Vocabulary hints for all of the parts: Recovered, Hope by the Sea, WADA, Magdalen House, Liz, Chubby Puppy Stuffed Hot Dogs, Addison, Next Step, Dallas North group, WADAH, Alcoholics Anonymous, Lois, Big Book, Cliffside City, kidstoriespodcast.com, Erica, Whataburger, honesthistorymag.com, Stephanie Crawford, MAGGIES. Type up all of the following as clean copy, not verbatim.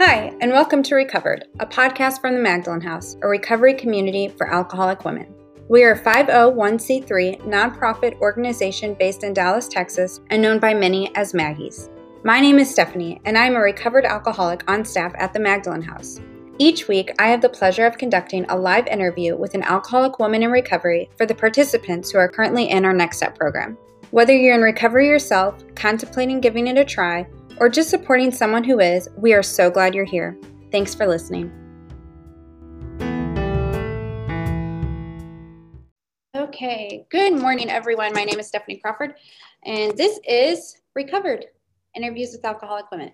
Hi, and welcome to Recovered, a podcast from the Magdalen House, a recovery community for alcoholic women. We are a 501c3 nonprofit organization based in Dallas, Texas, and known by many as MAGGIES. My name is Stephanie, and I am a recovered alcoholic on staff at the Magdalen House. Each week, I have the pleasure of conducting a live interview with an alcoholic woman in recovery for the participants who are currently in our Next Step program. Whether you're in recovery yourself, contemplating giving it a try, or just supporting someone who is, we are so glad you're here. Thanks for listening. Okay, good morning, everyone. My name is Stephanie Crawford, and this is Recovered, Interviews with Alcoholic Women.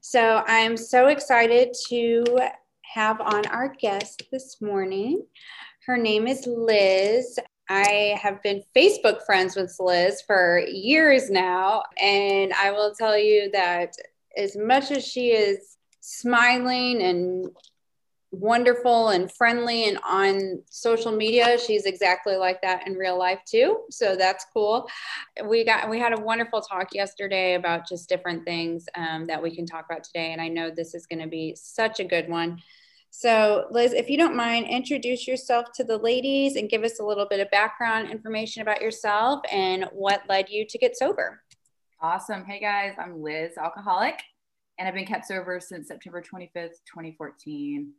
So I'm so excited to have on our guest this morning. Her name is Liz. I have been Facebook friends with Liz for years now, and I will tell you that as much as she is smiling and wonderful and friendly and on social media, she's exactly like that in real life too. So that's cool. We had a wonderful talk yesterday about just different things that we can talk about today, and I know this is going to be such a good one. So Liz, if you don't mind, introduce yourself to the ladies and give us a little bit of background information about yourself and what led you to get sober. Awesome. Hey guys, I'm Liz, alcoholic, and I've been kept sober since September 25th, 2014.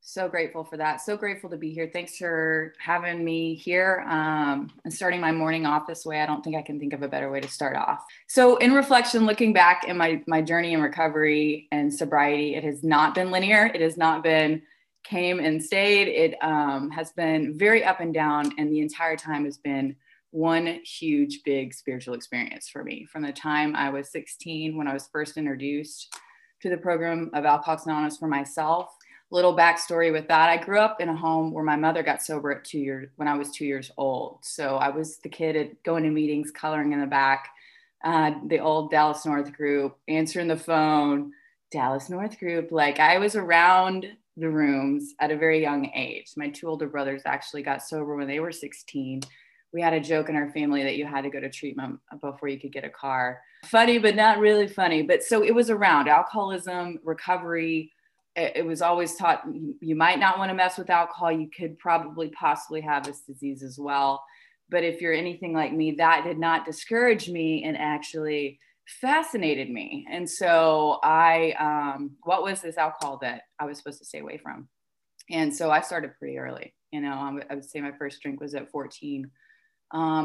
So grateful for that. So grateful to be here. Thanks for having me here and starting my morning off this way. I don't think I can think of a better way to start off. So in reflection, looking back in my journey in recovery and sobriety, it has not been linear. It has not been came and stayed. It has been very up and down. And the entire time has been one huge, big spiritual experience for me. From the time I was 16, when I was first introduced to the program of Alcoholics Anonymous for myself. Little backstory with that. I grew up in a home where my mother got sober at 2 years when I was 2 years old. So I was the kid at going to meetings, coloring in the back, the old Dallas North group, answering the phone, Dallas North group. Like I was around the rooms at a very young age. My two older brothers actually got sober when they were 16. We had a joke in our family that you had to go to treatment before you could get a car. Funny, but not really funny. But so it was around alcoholism, recovery. It was always taught you might not want to mess with alcohol. You could probably possibly have this disease as well. But if you're anything like me, that did not discourage me and actually fascinated me. And so I, what was this alcohol that I was supposed to stay away from? And so I started pretty early. You know, I would say my first drink was at 14,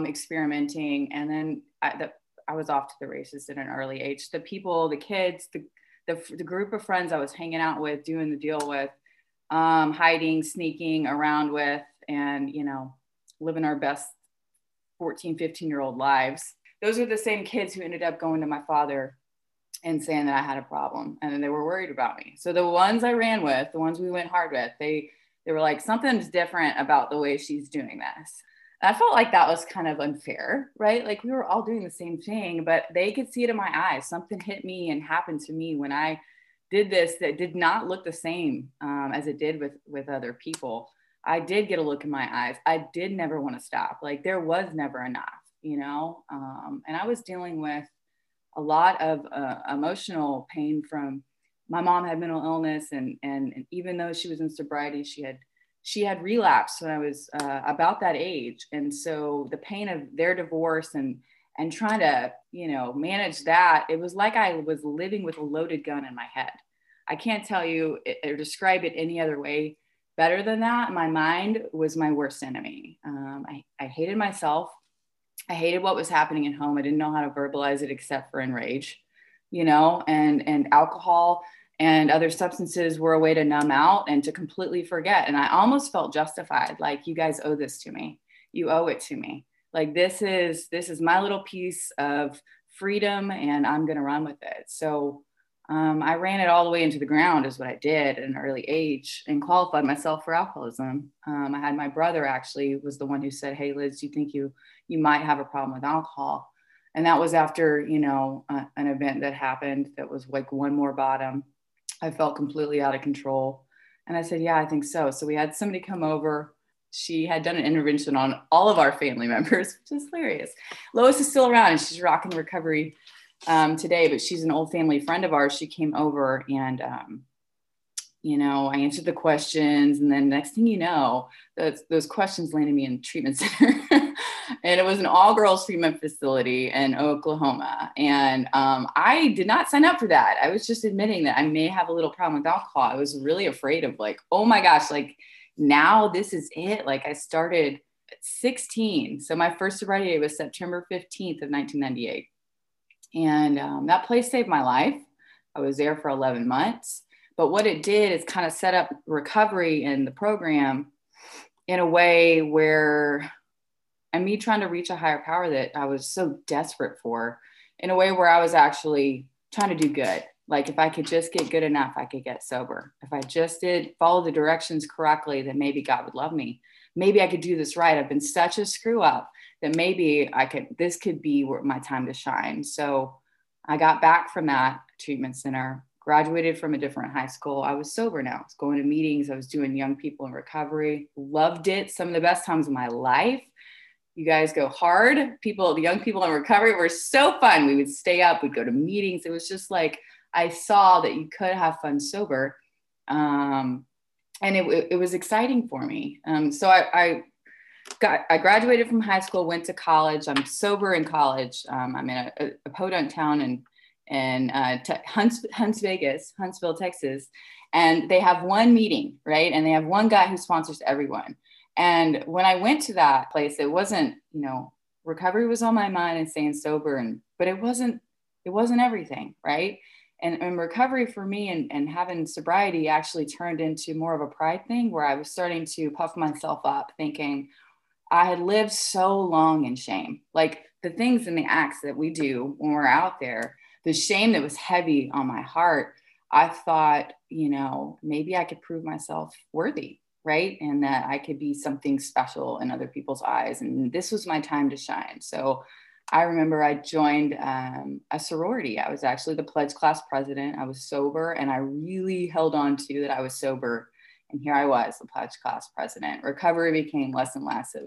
experimenting. And then I was off to the races at an early age. The people, the kids, the group of friends I was hanging out with, doing the deal with, hiding, sneaking around with, and, you know, living our best 14, 15-year-old lives. Those are the same kids who ended up going to my father and saying that I had a problem, and then they were worried about me. So the ones I ran with, the ones we went hard with, they were like, something's different about the way she's doing this. I felt like that was kind of unfair, right? Like we were all doing the same thing, but they could see it in my eyes. Something hit me and happened to me when I did this that did not look the same as it did with other people. I did get a look in my eyes. I did never want to stop. Like there was never enough, you know? And I was dealing with a lot of emotional pain from my mom had mental illness. And even though she was in sobriety, she had relapsed when I was about that age. And so the pain of their divorce and trying to, you know, manage that, it was like I was living with a loaded gun in my head. I can't tell you or describe it any other way better than that. My mind was my worst enemy. I hated myself. I hated what was happening at home. I didn't know how to verbalize it except for enrage, you know, and alcohol and other substances were a way to numb out and to completely forget. And I almost felt justified. Like, you guys owe this to me. You owe it to me. Like, this is my little piece of freedom and I'm going to run with it. So I ran it all the way into the ground is what I did at an early age and qualified myself for alcoholism. I had my brother actually was the one who said, hey, Liz, do you think you might have a problem with alcohol? And that was after, you know, an event that happened that was like one more bottom. I felt completely out of control. And I said, yeah, I think so. So we had somebody come over. She had done an intervention on all of our family members, which is hilarious. Lois is still around and she's rocking recovery today, but she's an old family friend of ours. She came over and you know, I answered the questions, and then next thing you know, those questions landed me in the treatment center. And it was an all-girls treatment facility in Oklahoma. And I did not sign up for that. I was just admitting that I may have a little problem with alcohol. I was really afraid of, like, oh my gosh, like, now this is it. Like, I started at 16. So my first sobriety day was September 15th of 1998. And that place saved my life. I was there for 11 months. But what it did is kind of set up recovery in the program in a way where, and me trying to reach a higher power that I was so desperate for, in a way where I was actually trying to do good. Like, if I could just get good enough, I could get sober. If I just did follow the directions correctly, then maybe God would love me. Maybe I could do this right. I've been such a screw up that maybe this could be my time to shine. So I got back from that treatment center, graduated from a different high school. I was sober now. I was going to meetings. I was doing young people in recovery. Loved it. Some of the best times of my life. You guys go hard. People, the young people in recovery were so fun. We would stay up, we'd go to meetings. It was just like, I saw that you could have fun sober. And it was exciting for me. So I graduated from high school, went to college. I'm sober in college. I'm in a podunk town in Huntsville, Texas. And they have one meeting, right? And they have one guy who sponsors everyone. And when I went to that place, it wasn't, you know, recovery was on my mind and staying sober, but it wasn't everything, right? And recovery for me and having sobriety actually turned into more of a pride thing, where I was starting to puff myself up, thinking I had lived so long in shame. Like, the things and the acts that we do when we're out there, the shame that was heavy on my heart, I thought, you know, maybe I could prove myself worthy, right? And that I could be something special in other people's eyes. And this was my time to shine. So I remember I joined a sorority. I was actually the pledge class president. I was sober, and I really held on to that I was sober. And here I was, the pledge class president. Recovery became less and less of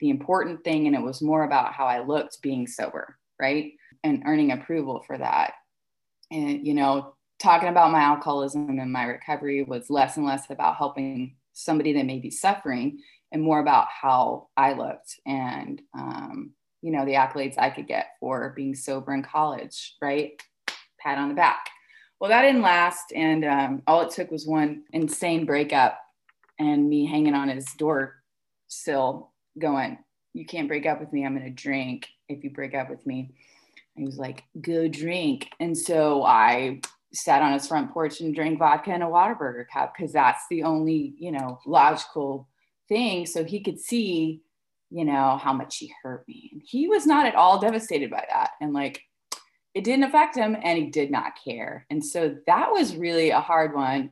the important thing. And it was more about how I looked being sober, right? And earning approval for that. And, you know, talking about my alcoholism and my recovery was less and less about helping somebody that may be suffering, and more about how I looked and, you know, the accolades I could get for being sober in college, right? Pat on the back. Well, that didn't last. And all it took was one insane breakup and me hanging on his door sill going, "You can't break up with me. I'm going to drink if you break up with me." And he was like, "Go drink." And so I sat on his front porch and drank vodka in a Whataburger cup, because that's the only, you know, logical thing. So he could see, you know, how much he hurt me. And he was not at all devastated by that. And, like, it didn't affect him, and he did not care. And so that was really a hard one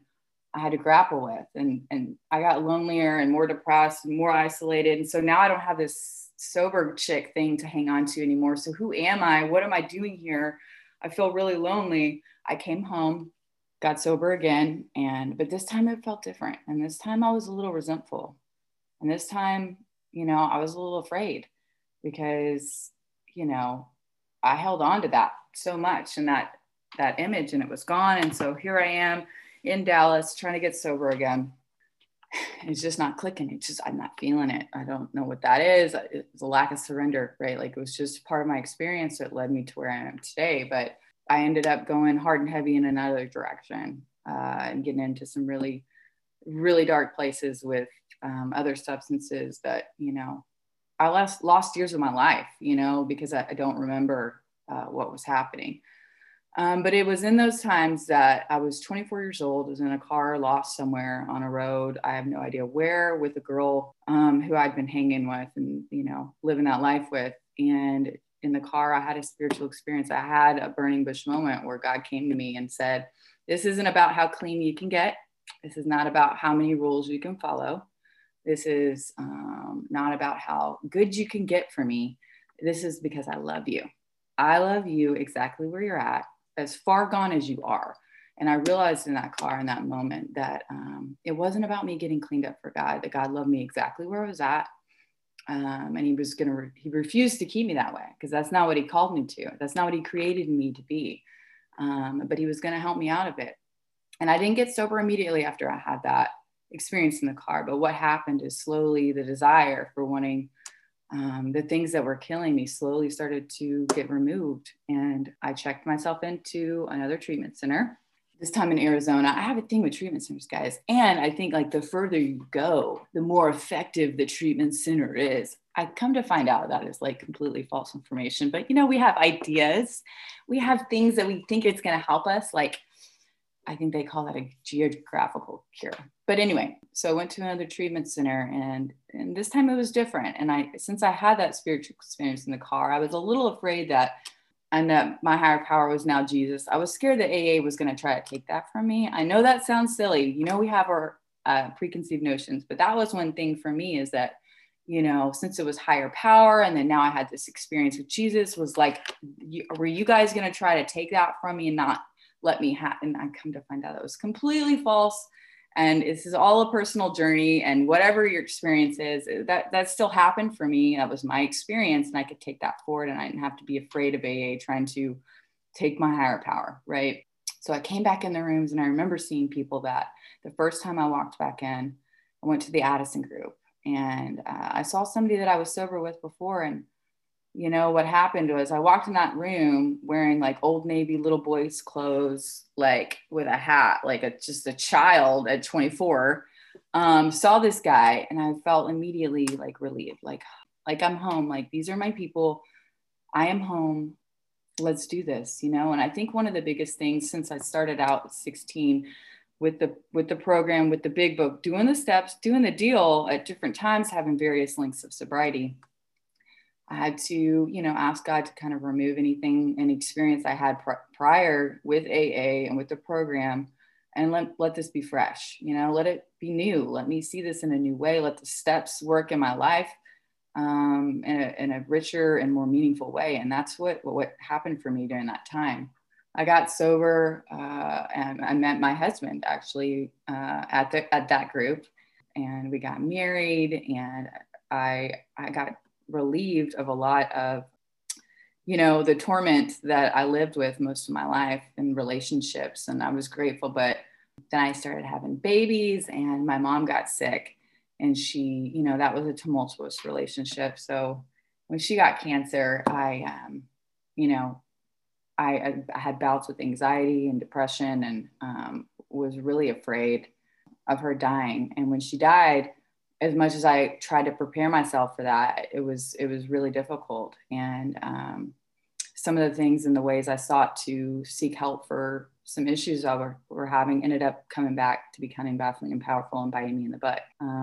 I had to grapple with. And I got lonelier and more depressed and more isolated. And so now I don't have this sober chick thing to hang on to anymore. So who am I? What am I doing here? I feel really lonely. I came home, got sober again, but this time it felt different. And this time I was a little resentful. And this time, you know, I was a little afraid, because, you know, I held on to that so much, and that image, and it was gone. And so here I am in Dallas trying to get sober again. It's just not clicking. It's just, I'm not feeling it. I don't know what that is. It's a lack of surrender, right? Like, it was just part of my experience that led me to where I am today. But I ended up going hard and heavy in another direction, and getting into some really, really dark places with other substances that, you know, I lost years of my life, you know, because I don't remember what was happening. But it was in those times that I was 24 years old, was in a car, lost somewhere on a road. I have no idea where, with a girl who I'd been hanging with and, you know, living that life with. And in the car, I had a spiritual experience. I had a burning bush moment where God came to me and said, "This isn't about how clean you can get. This is not about how many rules you can follow. This is not about how good you can get for me. This is because I love you. I love you exactly where you're at, as far gone as you are." And I realized in that car, in that moment, that it wasn't about me getting cleaned up for God, that God loved me exactly where I was at. And he refused to keep me that way, because that's not what he called me to. That's not what he created me to be. But he was going to help me out of it. And I didn't get sober immediately after I had that experience in the car. But what happened is slowly the desire for wanting the things that were killing me slowly started to get removed. And I checked myself into another treatment center, this time in Arizona. I have a thing with treatment centers, guys. And I think like the further you go, the more effective the treatment center is. I come to find out that is like completely false information, but you know, we have ideas, we have things that we think it's going to help us. Like, I think they call that a geographical cure. But anyway, so I went to another treatment center, and this time it was different. And I, since I had that spiritual experience in the car, I was a little afraid that, and that my higher power was now Jesus. I was scared that AA was going to try to take that from me. I know that sounds silly. You know, we have our preconceived notions, but that was one thing for me, is that, you know, since it was higher power, and then now I had this experience with Jesus, was like, were you guys going to try to take that from me and not let me have? And I come to find out that was completely false. And this is all a personal journey, and whatever your experience is, that still happened for me. That was my experience, and I could take that forward, and I didn't have to be afraid of AA trying to take my higher power. Right. So I came back in the rooms, and I remember seeing people that the first time I walked back in, I went to the Addison group, and I saw somebody that I was sober with before. And you know, what happened was I walked in that room wearing like Old Navy little boys clothes, like with a hat, like just a child at 24, saw this guy, and I felt immediately like relieved, like I'm home, like these are my people. I am home. Let's do this, you know? And I think one of the biggest things since I started out at 16 with the program, with the Big Book, doing the steps, doing the deal at different times, having various lengths of sobriety, I had to, you know, ask God to kind of remove anything, any experience I had prior with AA and with the program, and let this be fresh, you know, let it be new. Let me see this in a new way. Let the steps work in my life in a richer and more meaningful way. And that's what happened for me during that time. I got sober and I met my husband actually at that group, and we got married, and I got relieved of a lot of, you know, the torment that I lived with most of my life in relationships. And I was grateful, but then I started having babies, and my mom got sick, and she, you know, that was a tumultuous relationship. So when she got cancer, I had bouts with anxiety and depression, and was really afraid of her dying. And when she died, as much as I tried to prepare myself for that, it was really difficult. And some of the things and the ways I sought to seek help for some issues I were having ended up coming back to be cunning, baffling, and powerful, and biting me in the butt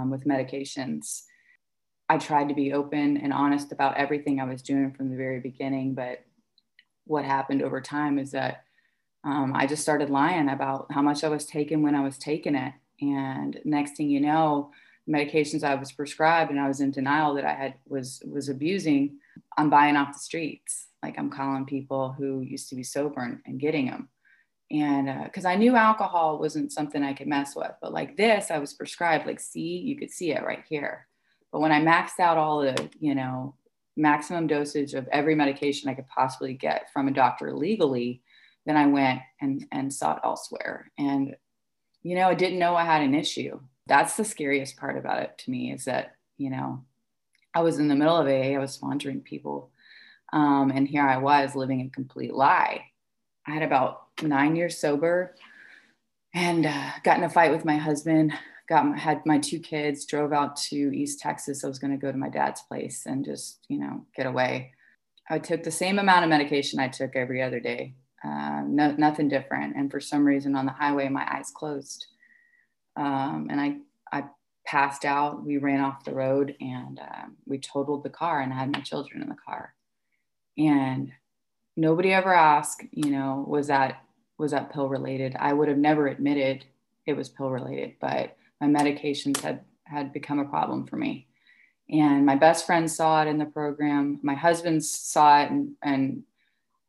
with medications. I tried to be open and honest about everything I was doing from the very beginning, but what happened over time is that I just started lying about how much I was taking when I was taking it. And next thing you know, medications I was prescribed and I was in denial that I had was abusing, I'm buying off the streets. Like, I'm calling people who used to be sober and getting them. And because I knew alcohol wasn't something I could mess with, but like this, I was prescribed, like, see, you could see it right here. But when I maxed out all the, you know, maximum dosage of every medication I could possibly get from a doctor legally, then I went and sought elsewhere. And, you know, I didn't know I had an issue. That's the scariest part about it to me, is that, you know, I was in the middle of AA, I was sponsoring people. And here I was living a complete lie. I had about 9 years sober, and got in a fight with my husband, had my two kids, drove out to East Texas. I was going to go to my dad's place and just, you know, get away. I took the same amount of medication I took every other day, nothing different. And for some reason on the highway, my eyes closed. And I passed out. We ran off the road, and we totaled the car, and I had my children in the car. And nobody ever asked, you know, was that pill related? I would have never admitted it was pill related, but my medications had become a problem for me. And my best friend saw it in the program. My husband saw it, and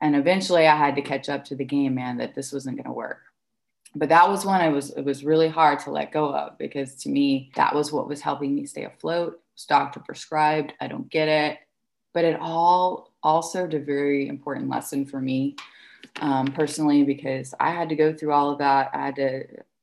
eventually I had to catch up to the game, man, that this wasn't going to work. But that was one it was really hard to let go of, because to me, that was what was helping me stay afloat. It was doctor prescribed. I don't get it. But it all also had a very important lesson for me personally, because I had to go through all of that.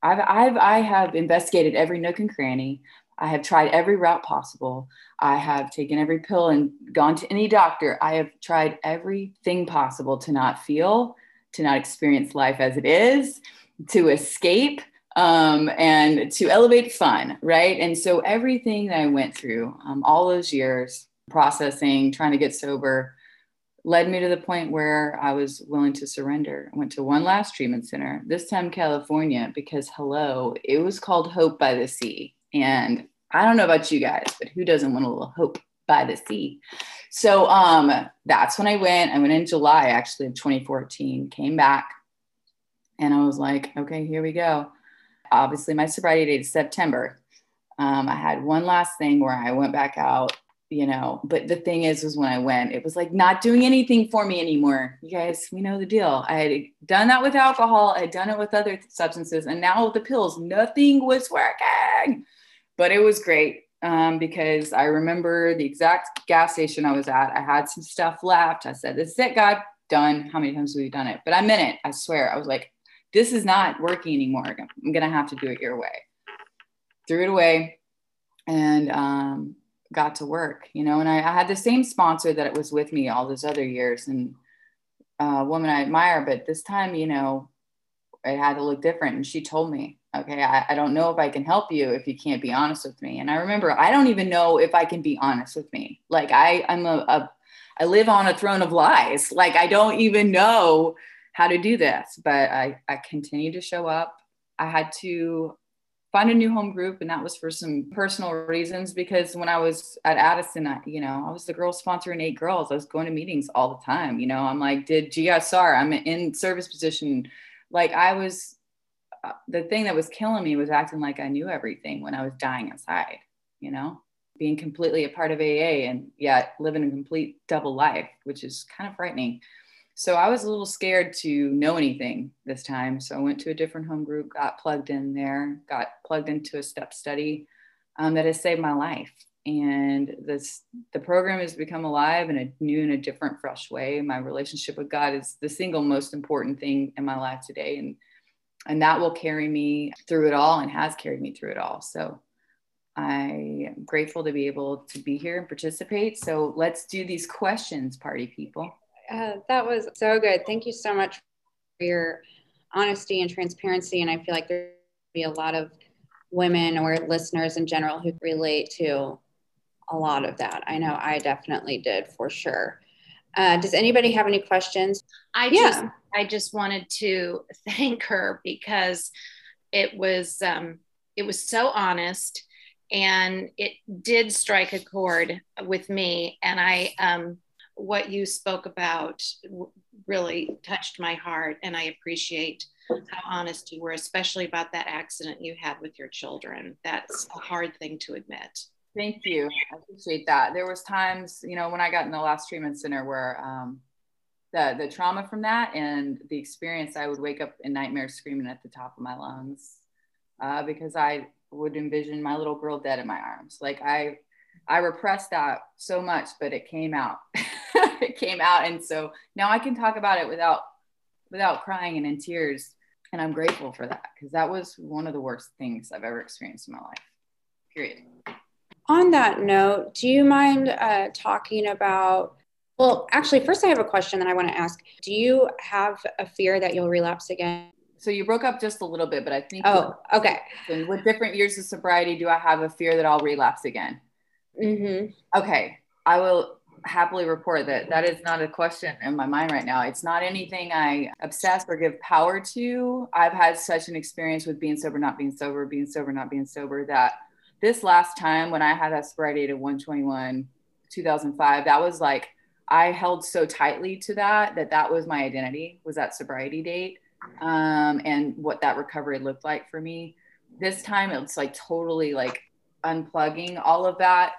I have investigated every nook and cranny. I have tried every route possible. I have taken every pill and gone to any doctor. I have tried everything possible to not feel, to not experience life as it is, to escape, and to elevate fun, right? And so everything that I went through, all those years, processing, trying to get sober, led me to the point where I was willing to surrender. I went to one last treatment center, this time California, because hello, it was called Hope by the Sea. And I don't know about you guys, but who doesn't want a little hope by the sea? So that's when I went. I went in July, actually, of 2014, came back, and I was like, okay, here we go. Obviously, my sobriety date is September. I had one last thing where I went back out, you know, but the thing is when I went, it was like not doing anything for me anymore. You guys, we know the deal. I had done that with alcohol. I had done it with other substances. And now with the pills, nothing was working. But it was great because I remember the exact gas station I was at. I had some stuff left. I said, this is it, God, done. How many times have we done it? But I meant it. I swear. I was like, this is not working anymore. I'm going to have to do it your way. Threw it away and got to work, you know, and I had the same sponsor that it was with me all those other years, and a woman I admire, but this time, you know, I had to look different. And she told me, okay, I don't know if I can help you if you can't be honest with me. And I remember, I don't even know if I can be honest with me. Like I live on a throne of lies. Like, I don't even know how to do this, but I continued to show up. I had to find a new home group. And that was for some personal reasons, because when I was at Addison, I was the girl sponsoring 8 girls. I was going to meetings all the time. You know, I'm like, did GSR, I'm in service position. Like I was, the thing that was killing me was acting like I knew everything when I was dying inside, you know, being completely a part of AA and yet living a complete double life, which is kind of frightening. So I was a little scared to know anything this time. So I went to a different home group, got plugged in there, got plugged into a step study that has saved my life. And the program has become alive in a new and a different, fresh way. My relationship with God is the single most important thing in my life today. And that will carry me through it all and has carried me through it all. So I am grateful to be able to be here and participate. So let's do these questions, party people. That was so good. Thank you so much for your honesty and transparency. And I feel like there will be a lot of women or listeners in general who relate to a lot of that. I know I definitely did, for sure. Does anybody have any questions? I just wanted to thank her because it was so honest, and it did strike a chord with me. And what you spoke about really touched my heart, and I appreciate how honest you were, especially about that accident you had with your children. That's a hard thing to admit. Thank you. I appreciate that. There was times, you know, when I got in the last treatment center where the trauma from that and the experience, I would wake up in nightmares screaming at the top of my lungs because I would envision my little girl dead in my arms. Like I repressed that so much, but it came out. It came out. And so now I can talk about it without crying and in tears. And I'm grateful for that, because that was one of the worst things I've ever experienced in my life, period. On that note, do you mind talking about, well, actually, first I have a question that I want to ask. Do you have a fear that you'll relapse again? So you broke up just a little bit, but I think. Oh, okay. With different years of sobriety, do I have a fear that I'll relapse again? Mm-hmm. Okay. I will happily report that is not a question in my mind right now. It's not anything I obsess or give power to. I've had such an experience with being sober, not being sober, being sober, not being sober, that this last time when I had that sobriety to 121, 2005, that was like, I held so tightly to that was my identity, was that sobriety date, and what that recovery looked like for me. This time it's like totally like unplugging all of that.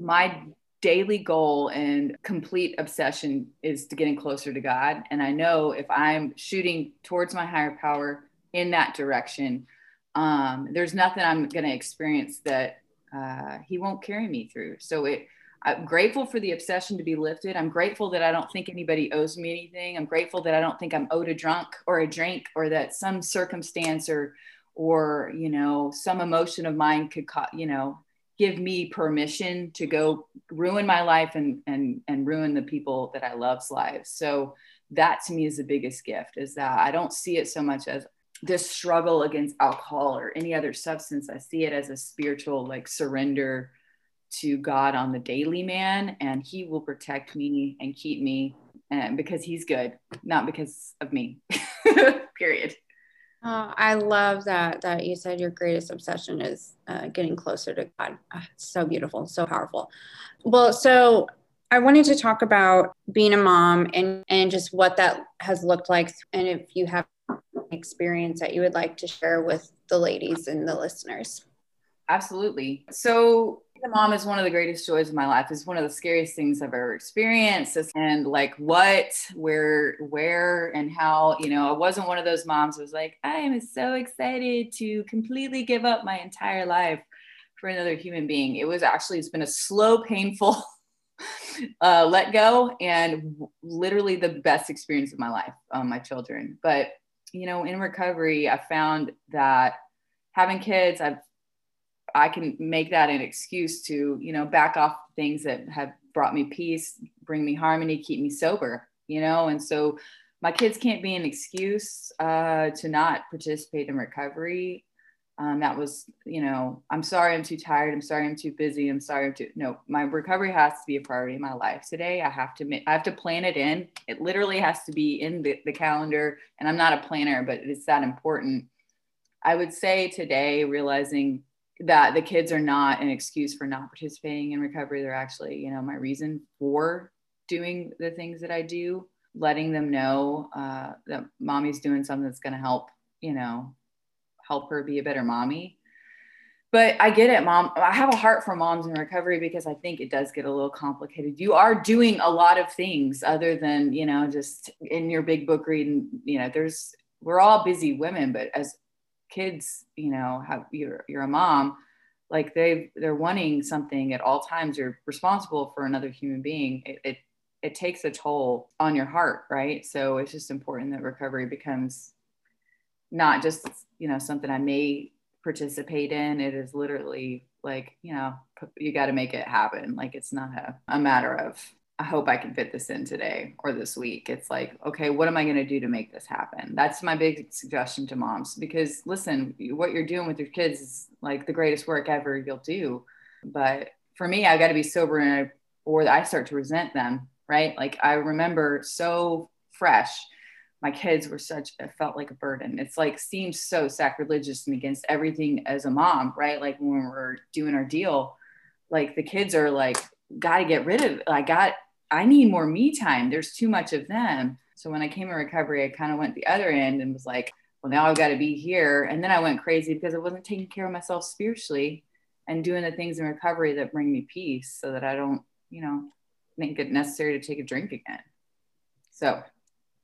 My daily goal and complete obsession is to getting closer to God. And I know if I'm shooting towards my higher power in that direction, there's nothing I'm going to experience that he won't carry me through. So I'm grateful for the obsession to be lifted. I'm grateful that I don't think anybody owes me anything. I'm grateful that I don't think I'm owed a drunk or a drink, or that some circumstance or, you know, some emotion of mine could, you know, give me permission to go ruin my life and ruin the people that I love's lives. So that to me is the biggest gift, is that I don't see it so much as this struggle against alcohol or any other substance. I see it as a spiritual, like, surrender to God on the daily, man, and he will protect me and keep me, and because he's good, not because of me. Period. Oh, I love that you said your greatest obsession is getting closer to God. Oh, it's so beautiful, so powerful. Well, so I wanted to talk about being a mom and just what that has looked like, and if you have an experience that you would like to share with the ladies and the listeners. Absolutely. So being a mom is one of the greatest joys of my life. It's one of the scariest things I've ever experienced. And like, what, where, and how, you know, I wasn't one of those moms who was like, I am so excited to completely give up my entire life for another human being. It was actually, it's been a slow, painful let go, and literally the best experience of my life, my children. But, you know, in recovery, I found that having kids, I can make that an excuse to, you know, back off things that have brought me peace, bring me harmony, keep me sober, you know? And so my kids can't be an excuse to not participate in recovery. That was, you know, I'm sorry, I'm too tired. I'm sorry, I'm too busy. I'm sorry, no, my recovery has to be a priority in my life today. I have to plan it in. It literally has to be in the calendar, and I'm not a planner, but it's that important. I would say today, realizing that the kids are not an excuse for not participating in recovery. They're actually, you know, my reason for doing the things that I do, letting them know that mommy's doing something that's going to help, you know, help her be a better mommy. But I get it, mom. I have a heart for moms in recovery, because I think it does get a little complicated. You are doing a lot of things other than, you know, just in your big book reading, you know, we're all busy women, but as kids, you know, you're a mom, like they're wanting something at all times. You're responsible for another human being. It takes a toll on your heart, right? So it's just important that recovery becomes not just, you know, something I may participate in. It is literally like, you know, you got to make it happen. Like, it's not a matter of, I hope I can fit this in today or this week. It's like, okay, what am I going to do to make this happen? That's my big suggestion to moms, because listen, what you're doing with your kids is like the greatest work ever you'll do. But for me, I've got to be sober or I start to resent them, right? Like, I remember so fresh, my kids were it felt like a burden. It's like, seems so sacrilegious and against everything as a mom, right? Like, when we're doing our deal, like the kids are like, got to get rid of it. I need more me time. There's too much of them. So when I came in recovery, I kind of went the other end and was like, well, now I've got to be here. And then I went crazy because I wasn't taking care of myself spiritually and doing the things in recovery that bring me peace, so that I don't, you know, think it necessary to take a drink again. So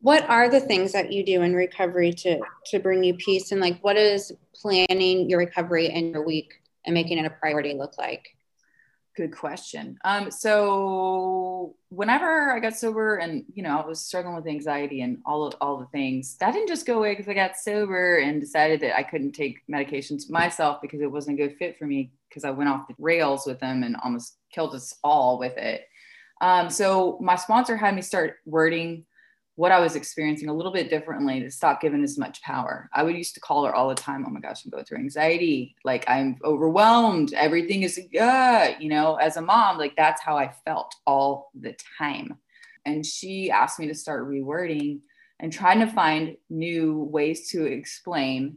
what are the things that you do in recovery to bring you peace? And like, what is planning your recovery and your week and making it a priority look like? Good question. So whenever I got sober and, you know, I was struggling with anxiety and all the things, that didn't just go away because I got sober and decided that I couldn't take medications myself because it wasn't a good fit for me, because I went off the rails with them and almost killed us all with it. So my sponsor had me start wording what I was experiencing a little bit differently to stop giving as much power. I would used to call her all the time. Oh my gosh, I'm going through anxiety. Like, I'm overwhelmed. Everything is, you know, as a mom, like that's how I felt all the time. And she asked me to start rewording and trying to find new ways to explain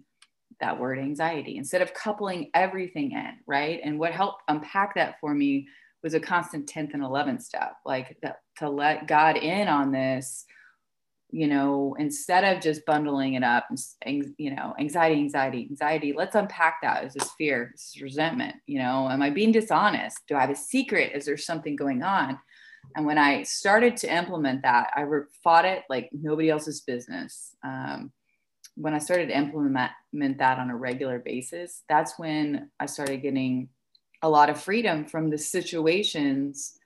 that word anxiety instead of coupling everything in, right? And what helped unpack that for me was a constant 10th and 11th step, like that, to let God in on this, you know, instead of just bundling it up and, you know, anxiety, let's unpack that. Is this fear? Is this resentment? You know, am I being dishonest? Do I have a secret? Is there something going on? And when I started to implement that, I fought it like nobody else's business. When I started to implement that on a regular basis, that's when I started getting a lot of freedom from the situations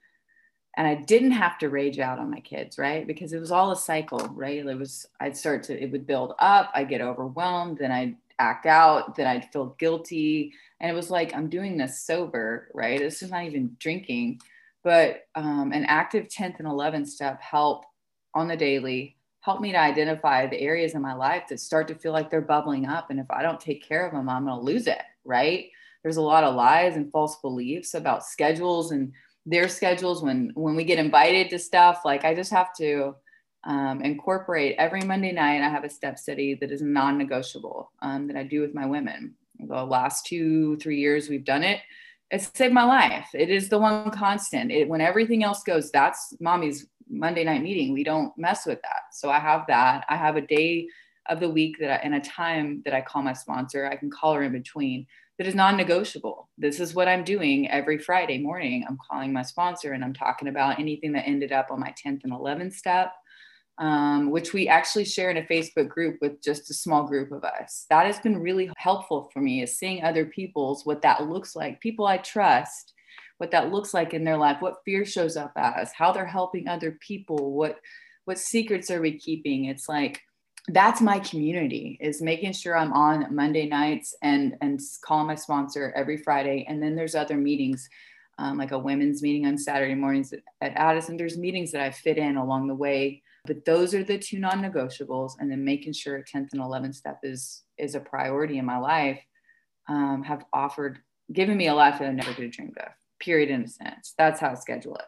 And I didn't have to rage out on my kids, right? Because it was all a cycle, right? It would build up, I'd get overwhelmed, then I'd act out, then I'd feel guilty. And it was like, I'm doing this sober, right? This is not even drinking, but an active 10th and 11th step help on the daily, help me to identify the areas in my life that start to feel like they're bubbling up. And if I don't take care of them, I'm going to lose it, right? There's a lot of lies and false beliefs about schedules and their schedules when we get invited to stuff. Like, I just have to incorporate every Monday night. I have a step study that is non-negotiable that I do with my women. The last 2-3 years we've done it. It's saved my life. It is the one constant. When everything else goes, that's mommy's Monday night meeting. We don't mess with that. So I have that. I have a day of the week and a time that I call my sponsor. I can call her in between. That is non-negotiable. This is what I'm doing every Friday morning. I'm calling my sponsor and I'm talking about anything that ended up on my 10th and 11th step, which we actually share in a Facebook group with just a small group of us. That has been really helpful for me, is seeing other people's, what that looks like, people I trust, what that looks like in their life, what fear shows up as, how they're helping other people, what secrets are we keeping? It's like, that's my community, is making sure I'm on Monday nights and call my sponsor every Friday. And then there's other meetings, like a women's meeting on Saturday mornings at Addison. There's meetings that I fit in along the way, but those are the two non-negotiables. And then making sure 10th and 11th step is a priority in my life, have given me a life that I never could have dreamed of, period, in a sense. That's how I schedule it.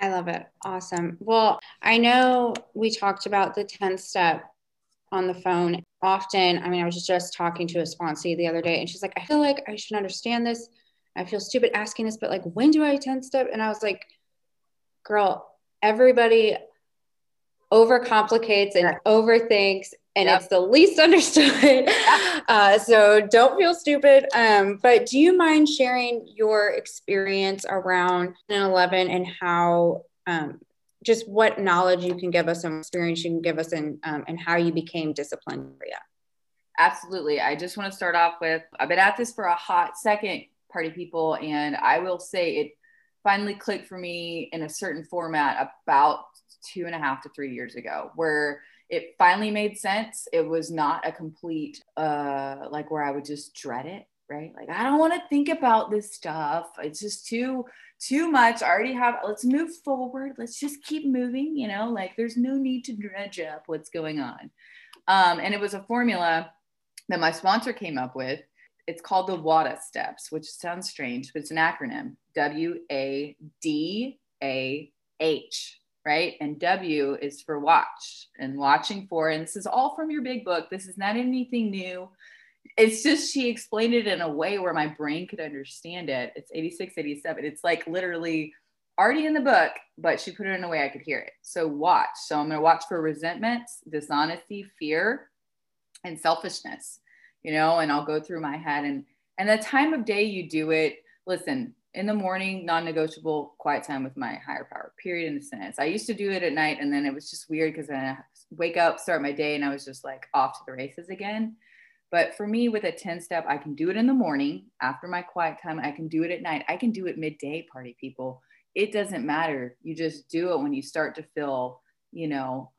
I love it. Awesome. Well, I know we talked about the 10th step on the phone often. I mean, I was just talking to a sponsee the other day and she's like, I feel like I should understand this. I feel stupid asking this, but like, when do I 10th step? And I was like, girl, everybody overcomplicates and overthinks, and it's the least understood. So don't feel stupid. But do you mind sharing your experience around 11 and how, just what knowledge you can give us and experience you can give us, and how you became disciplined for you? Absolutely. I just want to start off with, I've been at this for a hot second, party people. And I will say it finally clicked for me in a certain format about 2.5 to 3 years ago, where it finally made sense. It was not a complete, like where I would just dread it, right? Like, I don't want to think about this stuff. It's just too much. I already have, let's move forward. Let's just keep moving, you know, like there's no need to dredge up what's going on. And it was a formula that my sponsor came up with. It's called the WADA steps, which sounds strange, but it's an acronym, WADAH. Right? And W is for watch and watching for, and this is all from your big book. This is not anything new. It's just, she explained it in a way where my brain could understand it. It's 86, 87. It's like literally already in the book, but she put it in a way I could hear it. So watch. So I'm going to watch for resentments, dishonesty, fear, and selfishness, you know, and I'll go through my head and the time of day you do it. Listen, in the morning, non-negotiable quiet time with my higher power, period, in a sentence. I used to do it at night, and then it was just weird because I wake up, start my day, and I was just like off to the races again. But for me, with a 10-step, I can do it in the morning after my quiet time. I can do it at night. I can do it midday, party people. It doesn't matter. You just do it when you start to feel, you know,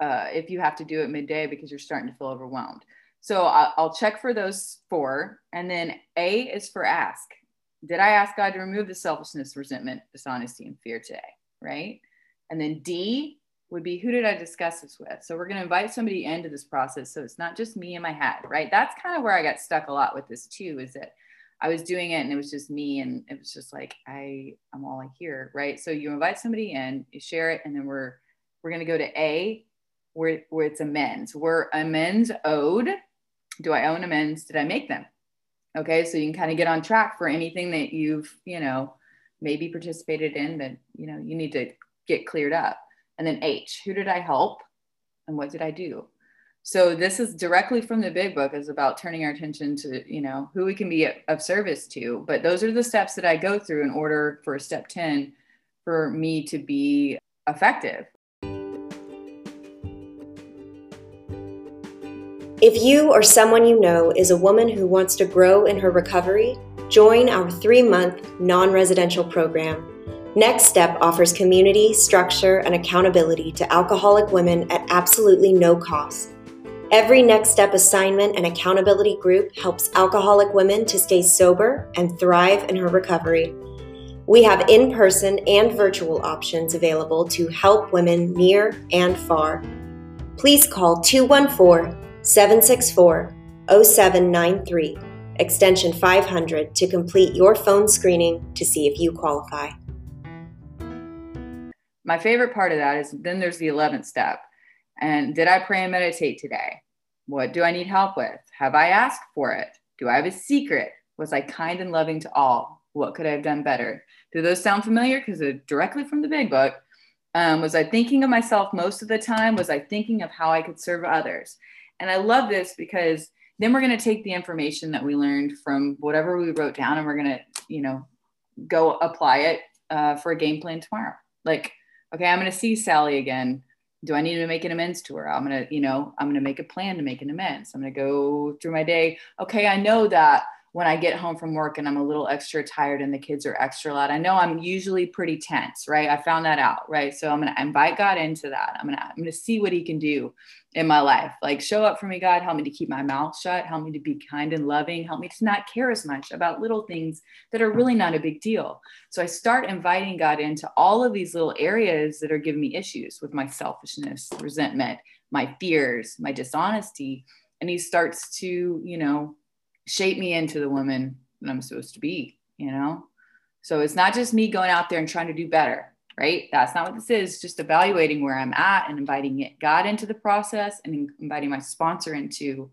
if you have to do it midday because you're starting to feel overwhelmed. So I'll check for those four. And then A is for ask. Did I ask God to remove the selfishness, resentment, dishonesty, and fear today? Right. And then D would be, who did I discuss this with? So we're going to invite somebody into this process. So it's not just me in my head, right? That's kind of where I got stuck a lot with this too, is that I was doing it and it was just me. And it was just like, I'm all I hear. Right. So you invite somebody in, you share it. And then we're going to go to A, where it's amends. We're amends owed. Do I own amends? Did I make them? Okay, so you can kind of get on track for anything that you've, you know, maybe participated in that, you know, you need to get cleared up. And then H, who did I help and what did I do? So this is directly from the big book, is about turning our attention to, you know, who we can be of service to. But those are the steps that I go through in order for step 10 for me to be effective. If you or someone you know is a woman who wants to grow in her recovery, join our 3-month non-residential program. Next Step offers community, structure, and accountability to alcoholic women at absolutely no cost. Every Next Step assignment and accountability group helps alcoholic women to stay sober and thrive in her recovery. We have in-person and virtual options available to help women near and far. Please call 214-764-0793, extension 500, to complete your phone screening to see if you qualify. My favorite part of that is then there's the 11th step. And did I pray and meditate today? What do I need help with? Have I asked for it? Do I have a secret? Was I kind and loving to all? What could I have done better? Do those sound familiar? Because they're directly from the Big Book. Was I thinking of myself most of the time? Was I thinking of how I could serve others? And I love this because then we're going to take the information that we learned from whatever we wrote down and we're going to, go apply it for a game plan tomorrow. Like, okay, I'm going to see Sally again. Do I need to make an amends to her? I'm going to, I'm going to make a plan to make an amends. I'm going to go through my day. Okay, I know that when I get home from work and I'm a little extra tired and the kids are extra loud, I know I'm usually pretty tense, right? I found that out, right? So I'm going to invite God into that. I'm going to see what he can do in my life. Like, show up for me, God. Help me to keep my mouth shut. Help me to be kind and loving. Help me to not care as much about little things that are really not a big deal. So I start inviting God into all of these little areas that are giving me issues with my selfishness, resentment, my fears, my dishonesty. And he starts to, shape me into the woman that I'm supposed to be, So it's not just me going out there and trying to do better. Right? That's not what this is. Just evaluating where I'm at and inviting God into the process and inviting my sponsor into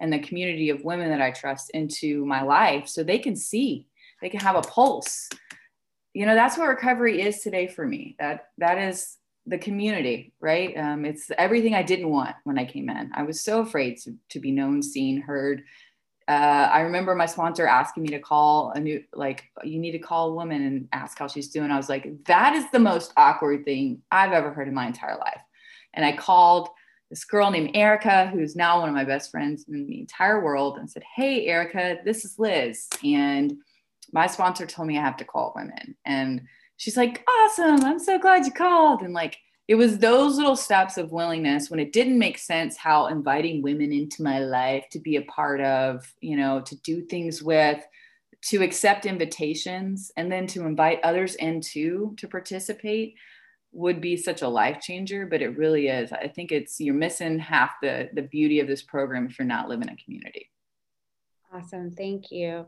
and the community of women that I trust into my life so they can see, they can have a pulse. That's what recovery is today for me. That is the community, right? It's everything I didn't want when I came in. I was so afraid to be known, seen, heard. I remember my sponsor asking me to call you need to call a woman and ask how she's doing. I was like, that is the most awkward thing I've ever heard in my entire life. And I called this girl named Erica, who's now one of my best friends in the entire world, and said, hey, Erica, this is Liz. And my sponsor told me I have to call women. And she's like, awesome. I'm so glad you called. And it was those little steps of willingness when it didn't make sense how inviting women into my life to be a part of, to do things with, to accept invitations, and then to invite others into to participate would be such a life changer, but it really is. I think you're missing half the beauty of this program if you're not living in a community. Awesome. Thank you.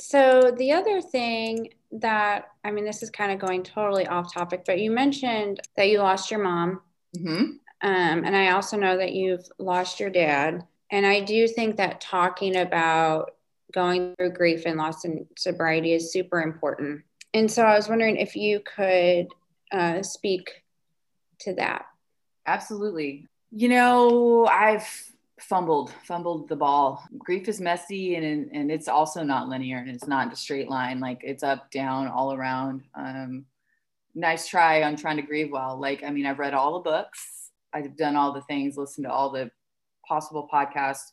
So the other thing that, this is kind of going totally off topic, but you mentioned that you lost your mom. Mm-hmm. And I also know that you've lost your dad. And I do think that talking about going through grief and loss in sobriety is super important. And so I was wondering if you could speak to that. Absolutely. I've fumbled the ball. Grief is messy and it's also not linear and it's not a straight line. It's up, down, all around. Nice try on trying to grieve well. I've read all the books. I've done all the things, listened to all the possible podcasts,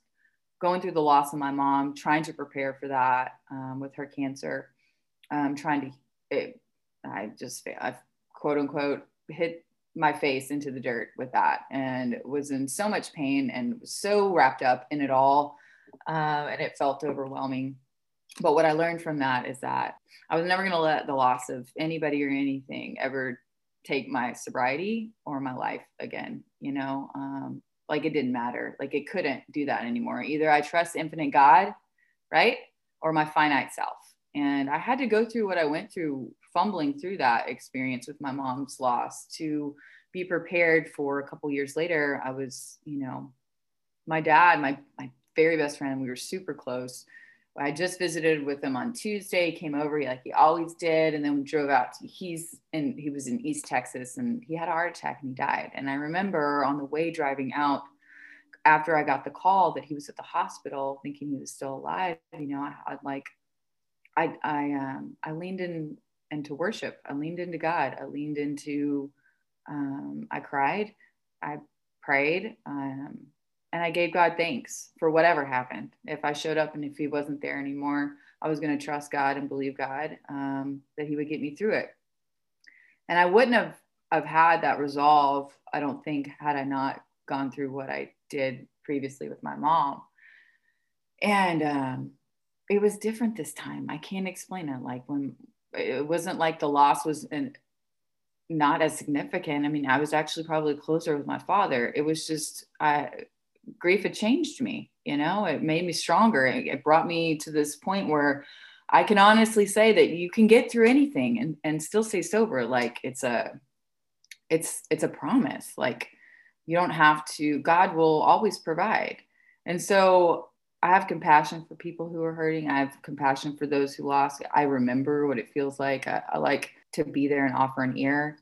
going through the loss of my mom, trying to prepare for that with her cancer. I've quote unquote hit my face into the dirt with that and was in so much pain and was so wrapped up in it all. And it felt overwhelming. But what I learned from that is that I was never going to let the loss of anybody or anything ever take my sobriety or my life again, it didn't matter. It couldn't do that anymore. Either I trust infinite God, right? Or my finite self. And I had to go through what I went through, fumbling through that experience with my mom's loss to be prepared for a couple years later. I was, my dad, my very best friend, we were super close. I just visited with him on Tuesday, came over like he always did. And then we drove out he was in East Texas and he had a heart attack and he died. And I remember on the way driving out after I got the call that he was at the hospital thinking he was still alive. I leaned in and to worship. I leaned into God. I leaned into, I cried, I prayed, and I gave God thanks for whatever happened. If I showed up and if he wasn't there anymore, I was going to trust God and believe God, that he would get me through it. And I wouldn't have had that resolve, I don't think, had I not gone through what I did previously with my mom. And it was different this time. I can't explain it. Like, when it wasn't like the loss was not as significant. I mean, I was actually probably closer with my father. It was just, grief had changed me, you know, it made me stronger. It brought me to this point where I can honestly say that you can get through anything and still stay sober. Like, it's a promise. Like, you don't have to, God will always provide. And so I have compassion for people who are hurting. I have compassion for those who lost. I remember what it feels like. I like to be there and offer an ear.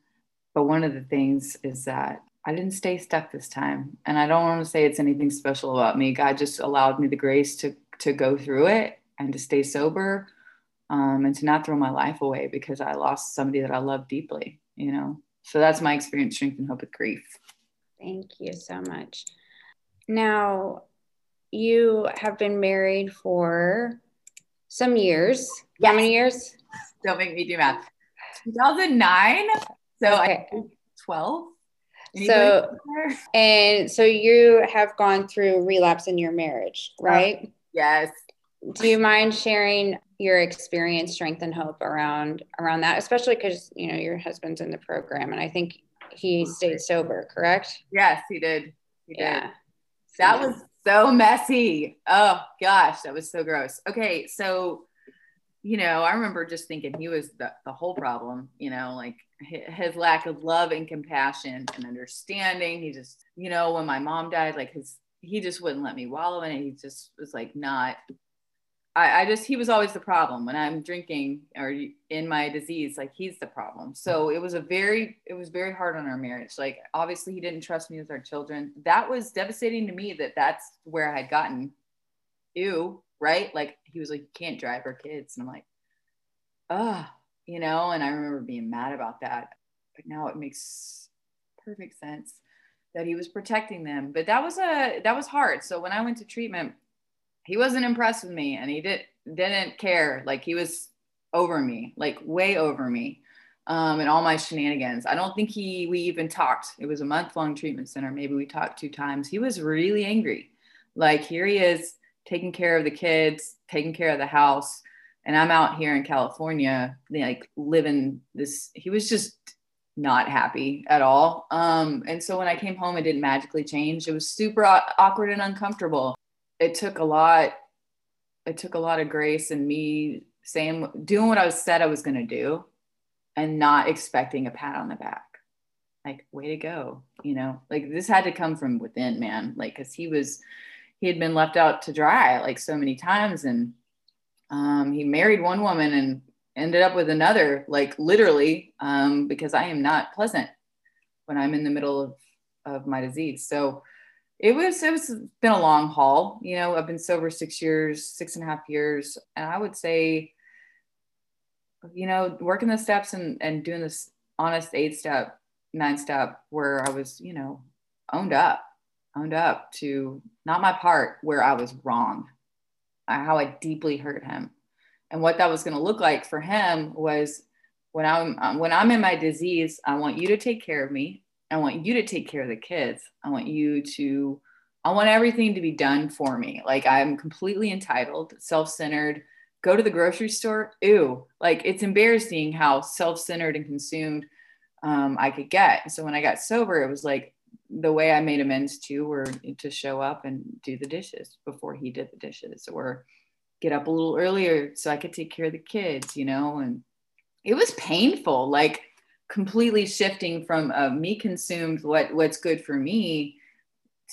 But one of the things is that I didn't stay stuck this time. And I don't want to say it's anything special about me. God just allowed me the grace to go through it and to stay sober, and to not throw my life away because I lost somebody that I love deeply, you know? So that's my experience, strength and hope with grief. Thank you so much. Now, you have been married for some years. Yes. How many years? Don't make me do math. 2009. So okay. I 12. So you have gone through relapse in your marriage, right? Oh, yes. Do you mind sharing your experience, strength, and hope around that, especially because, you know, your husband's in the program, and I think he stayed sober, correct? Yes, he did. He did. Yeah. That was so messy. Oh gosh, that was so gross. Okay, so, you know, I remember just thinking he was the whole problem, you know, like his lack of love and compassion and understanding. He just, you know, when my mom died, like he just wouldn't let me wallow in it. He just was like, he was always the problem when I'm drinking or in my disease, like he's the problem. So it was very hard on our marriage. Like, obviously he didn't trust me with our children. That was devastating to me that's where I had gotten. Ew. Right. Like, he was like, you can't drive our kids. And I'm like, oh, you know, and I remember being mad about that, but now it makes perfect sense that he was protecting them. But that was hard. So when I went to treatment, he wasn't impressed with me, and he didn't care. Like, he was over me, like way over me, and all my shenanigans. I don't think we even talked. It was a month-long treatment center. Maybe we talked 2 times. He was really angry. Like, here he is taking care of the kids, taking care of the house, and I'm out here in California, like living this. He was just not happy at all. And so when I came home, it didn't magically change. It was super awkward and uncomfortable. It took a lot of grace and me doing what I said I was going to do and not expecting a pat on the back. Like, way to go. You know, like, this had to come from within, man. Like, cause he had been left out to dry like so many times. And he married one woman and ended up with another, like literally, because I am not pleasant when I'm in the middle of my disease. So it was been a long haul. You know, I've been sober 6.5 years. And I would say, you know, working the steps and doing this honest 8-step, 9-step, where I was, you know, owned up to not my part, where I was wrong, how I deeply hurt him. And what that was going to look like for him was, when I'm in my disease, I want you to take care of me. I want you to take care of the kids. I want everything to be done for me. Like, I'm completely entitled, self-centered. Go to the grocery store. Ew. Like, it's embarrassing how self-centered and consumed I could get. So when I got sober, it was like, the way I made amends were to show up and do the dishes before he did the dishes, or get up a little earlier so I could take care of the kids, you know? And it was painful. Like, completely shifting from me consumed what's good for me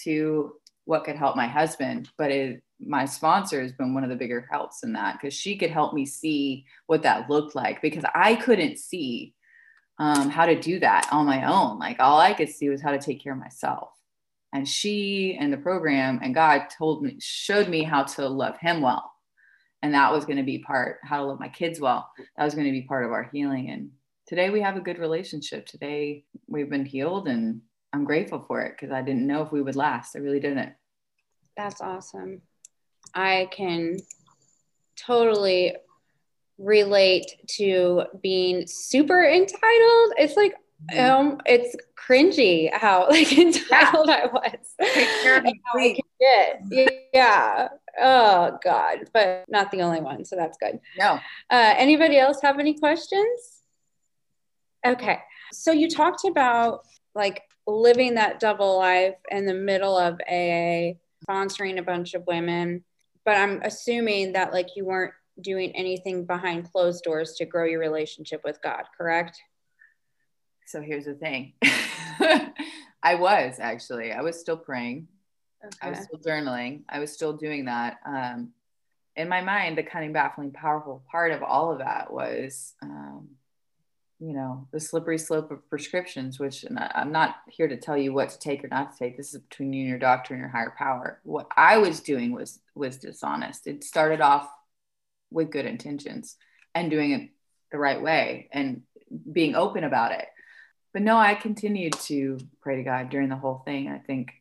to what could help my husband. But my sponsor has been one of the bigger helps in that, because she could help me see what that looked like, because I couldn't see how to do that on my own. Like, all I could see was how to take care of myself. And she and the program and God showed me how to love him well. And that was going to be how to love my kids well. That was going to be part of our healing. And today we have a good relationship. Today we've been healed, and I'm grateful for it, because I didn't know if we would last. I really didn't. That's awesome. I can totally relate to being super entitled. It's like, it's cringy how like entitled I was. Yeah. Oh God, but not the only one. So that's good. No. Anybody else have any questions? Okay. So you talked about like living that double life in the middle of AA, sponsoring a bunch of women, but I'm assuming that like you weren't doing anything behind closed doors to grow your relationship with God, correct? So here's the thing. I was still praying. Okay. I was still journaling. I was still doing that. In my mind, the cunning, baffling, powerful part of all of that was, the slippery slope of prescriptions, which I'm not here to tell you what to take or not to take. This is between you and your doctor and your higher power. What I was doing was dishonest. It started off with good intentions and doing it the right way and being open about it. But no, I continued to pray to God during the whole thing. I think,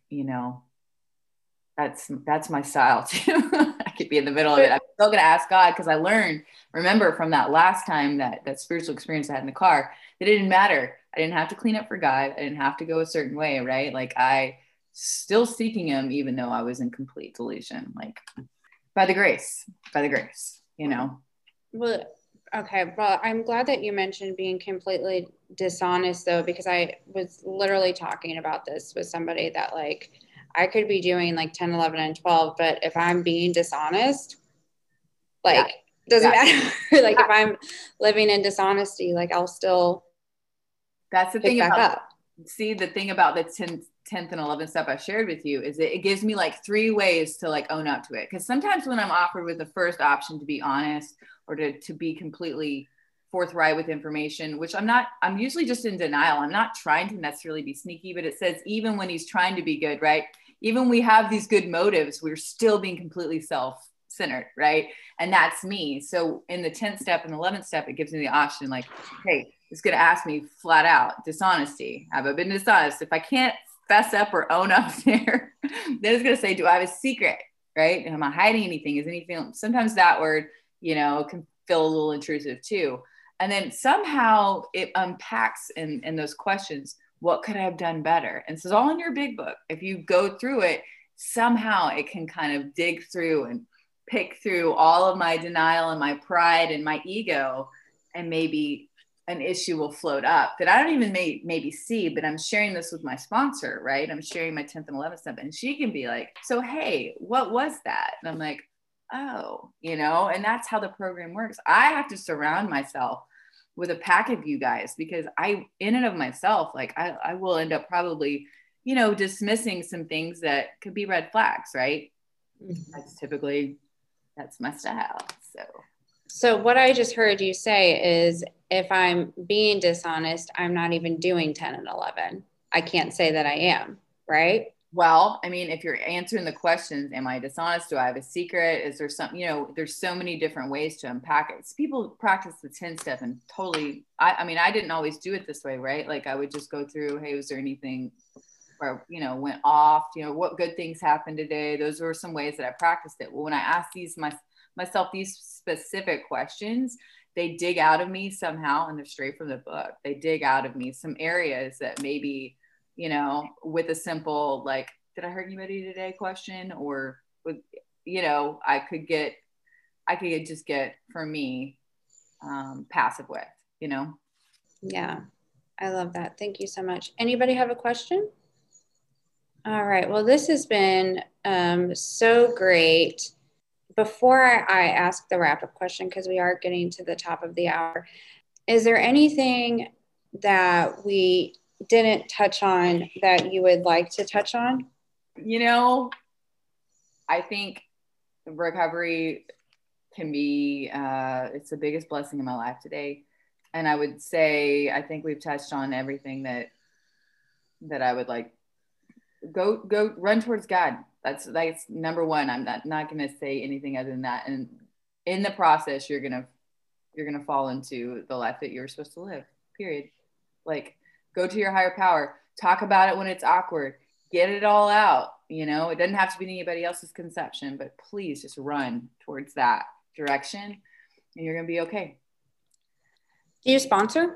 that's my style too. I could be in the middle of it. I'm still going to ask God, because I learned, remember from that last time, that spiritual experience I had in the car, that it didn't matter. I didn't have to clean up for God. I didn't have to go a certain way, right? Like I still seeking him, even though I was in complete delusion, like by the grace, Well, okay. Well, I'm glad that you mentioned being completely dishonest though, because I was literally talking about this with somebody that like, I could be doing like 10, 11 and 12, but if I'm being dishonest, like it doesn't matter. Like if I'm living in dishonesty, like I'll still. That's the thing about, see the thing about the 10th and 11th step I shared with you is it gives me like three ways to like own up to it. Cause sometimes when I'm offered with the first option to be honest or to be completely forthright with information, which I'm usually just in denial. I'm not trying to necessarily be sneaky, but it says, even when he's trying to be good, right? Even we have these good motives, we're still being completely self-centered, right? And that's me. So in the 10th step and the 11th step, it gives me the option, like, hey, it's going to ask me flat out dishonesty. Have I been dishonest? If I can't fess up or own up there, then it's going to say, do I have a secret, right? Am I hiding anything? Is anything, sometimes that word, can feel a little intrusive too. And then somehow it unpacks in those questions, what could I have done better? And this is all in your big book. If you go through it, somehow it can kind of dig through and pick through all of my denial and my pride and my ego. And maybe an issue will float up that I don't even maybe see, but I'm sharing this with my sponsor, right? I'm sharing my 10th and 11th step, and she can be like, so, hey, what was that? And I'm like, oh, and that's how the program works. I have to surround myself with a pack of you guys, because I, in and of myself, like I will end up probably, dismissing some things that could be red flags, right? Mm-hmm. That's my style. So what I just heard you say is, if I'm being dishonest, I'm not even doing 10 and 11. I can't say that I am, right? Well, I mean, if you're answering the questions, am I dishonest? Do I have a secret? Is there something, there's so many different ways to unpack it. So people practice the 10 step and totally, I didn't always do it this way, right? Like I would just go through, hey, was there anything where, went off, what good things happened today? Those were some ways that I practiced it. Well, when I asked myself these specific questions, they dig out of me somehow, and they're straight from the book. They dig out of me some areas that maybe, with a simple, like, did I hurt anybody today question? Or, I could just get for me, passive with, Yeah. I love that. Thank you so much. Anybody have a question? All right. Well, this has been, so great. Before I ask the wrap-up question, cause we are getting to the top of the hour, is there anything that we didn't touch on that you would like to touch on? I think recovery can be, it's the biggest blessing in my life today. And I would say, I think we've touched on everything that I would like. Go run towards God. That's number one. I'm not going to say anything other than that. And in the process, you're going to fall into the life that you're supposed to live, period. Like, go to your higher power, talk about it when it's awkward, get it all out. It doesn't have to be anybody else's conception, but please just run towards that direction. and you're going to be okay. Do you sponsor?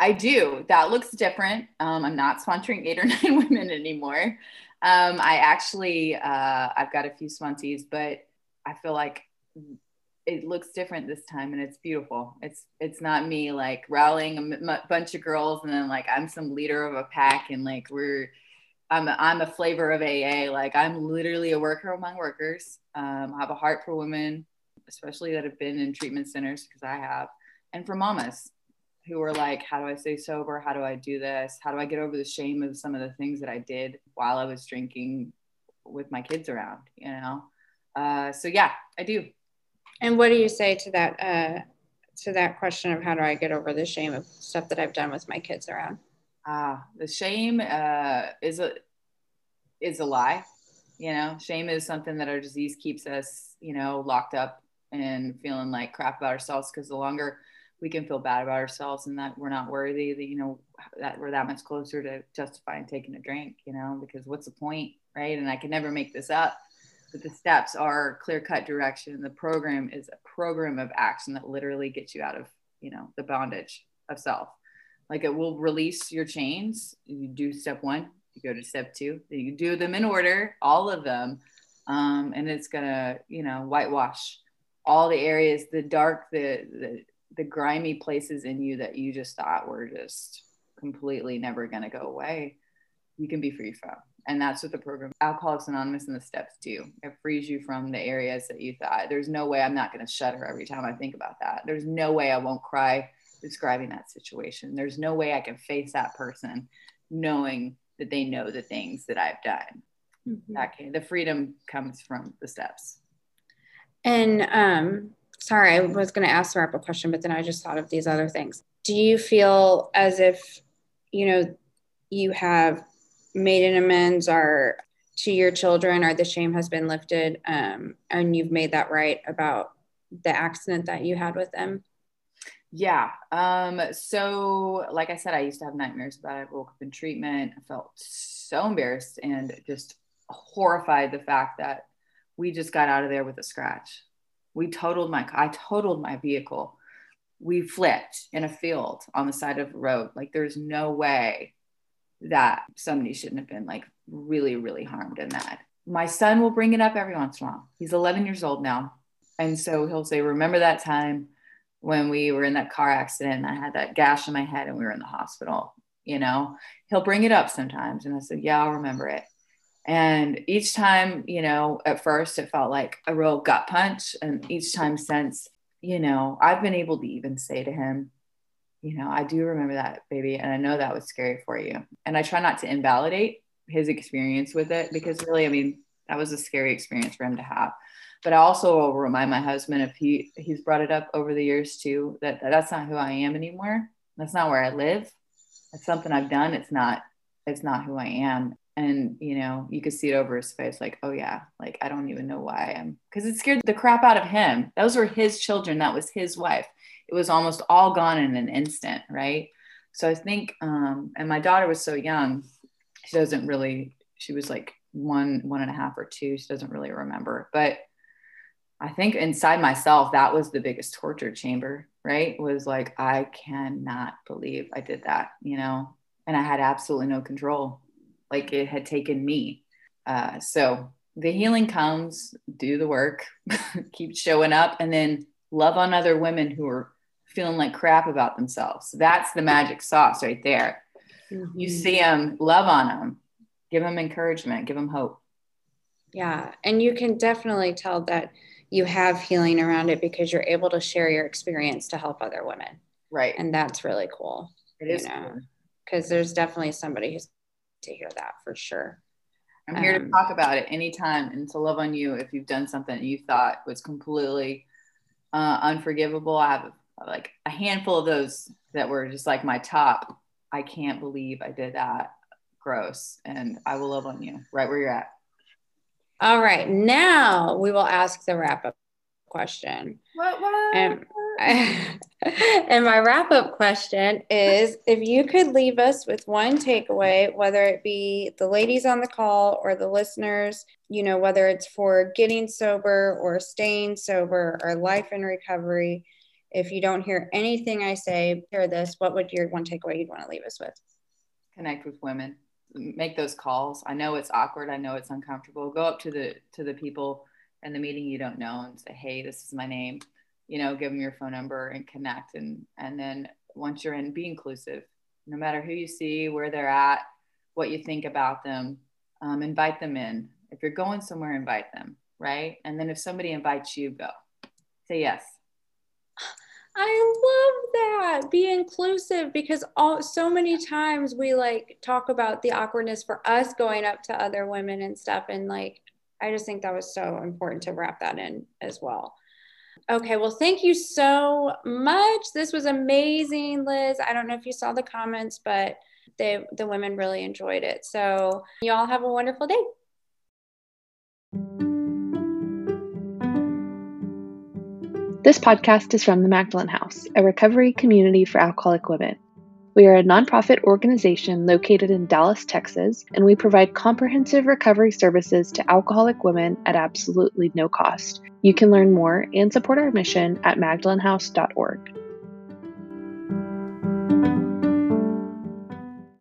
I do. That looks different. I'm not sponsoring 8 or 9 women anymore. I actually, I've got a few sponsees, but I feel like it looks different this time, and it's beautiful. It's not me like rallying a bunch of girls and then like I'm some leader of a pack and like I'm a flavor of AA. Like I'm literally a worker among workers. I have a heart for women, especially that have been in treatment centers, because I have, and for mamas who are like, how do I stay sober? How do I do this? How do I get over the shame of some of the things that I did while I was drinking with my kids around, you know? So yeah, I do. And what do you say to that question of how do I get over the shame of stuff that I've done with my kids around? The shame is a lie. You know, shame is something that our disease keeps us, you know, locked up and feeling like crap about ourselves, because the longer we can feel bad about ourselves and that we're not worthy, that, you know, that we're that much closer to justifying taking a drink, you know, because what's the point, right? And I can never make this up, but the steps are clear-cut direction. The program is a program of action that literally gets you out of, you know, the bondage of self. Like it will release your chains. You do step 1, you go to step 2, you do them in order, all of them. And it's gonna, you know, whitewash all the areas, the dark, the grimy places in you that you just thought were just completely never gonna go away. You can be free from. And that's what the program, Alcoholics Anonymous and the steps do. It frees you from the areas that you thought, there's no way I'm not going to shudder every time I think about that. There's no way I won't cry describing that situation. There's no way I can face that person knowing that they know the things that I've done. Mm-hmm. The freedom comes from the steps. And sorry, I was going to ask the wrap up question, but then I just thought of these other things. Do you feel as if, you know, you have made an amends or to your children, or the shame has been lifted, and you've made that right about the accident that you had with them? Yeah. So like I said, I used to have nightmares about it. I woke up in treatment. I felt so embarrassed and just horrified the fact that we just got out of there with a scratch. I totaled my vehicle. We flipped in a field on the side of the road. Like there's no way that somebody shouldn't have been like really, really harmed in that. My son will bring it up every once in a while. He's 11 years old now. And so he'll say, remember that time when we were in that car accident and I had that gash in my head and we were in the hospital, you know, he'll bring it up sometimes. And I said, yeah, I'll remember it. And each time, you know, at first it felt like a real gut punch. And each time since, you know, I've been able to even say to him, you know, I do remember that, baby. And I know that was scary for you. And I try not to invalidate his experience with it, because really, I mean, that was a scary experience for him to have. But I also will remind my husband, if he's brought it up over the years too, that's not who I am anymore. That's not where I live. That's something I've done. It's not who I am. And, you know, you could see it over his face. Like, oh yeah. Like, I don't even know why I am. Cause it scared the crap out of him. Those were his children. That was his wife. It was almost all gone in an instant, right? So I think, and my daughter was so young, she was like one and a half or two. She doesn't really remember. But I think inside myself, that was the biggest torture chamber, right? Was like, I cannot believe I did that, you know? And I had absolutely no control. Like it had taken me. So the healing comes, do the work, keep showing up, and then love on other women who are feeling like crap about themselves. That's the magic sauce right there. Mm-hmm. You see them, love on them, give them encouragement, give them hope. Yeah. And you can definitely tell that you have healing around it because you're able to share your experience to help other women. Right. And that's really cool. It is. Because there's definitely somebody who's to hear that for sure. I'm here to talk about it anytime and to love on you. If you've done something you thought was completely unforgivable. I have like a handful of those that were just like my top. I can't believe I did that. Gross. And I will love on you right where you're at. All right. Now we will ask the wrap up question. What? And my wrap-up question is, if you could leave us with one takeaway, whether it be the ladies on the call or the listeners, you know, whether it's for getting sober or staying sober or life in recovery, if you don't hear anything I say, hear this, what would your one takeaway you'd want to leave us with? Connect with women, make those calls. I know it's awkward. I know it's uncomfortable. Go up to the people in the meeting you don't know and say, hey, this is my name. You know, give them your phone number and connect. And then once you're in, be inclusive, no matter who you see, where they're at, what you think about them, invite them in. If you're going somewhere, invite them. Right. And then if somebody invites you, go say yes. I love that. Be inclusive, because so many times we like talk about the awkwardness for us going up to other women and stuff. And like, I just think that was so important to wrap that in as well. Okay, well, thank you so much. This was amazing, Liz. I don't know if you saw the comments, but the women really enjoyed it. So you all have a wonderful day. This podcast is from the Magdalen House, a recovery community for alcoholic women. We are a nonprofit organization located in Dallas, Texas, and we provide comprehensive recovery services to alcoholic women at absolutely no cost. You can learn more and support our mission at magdalenhouse.org.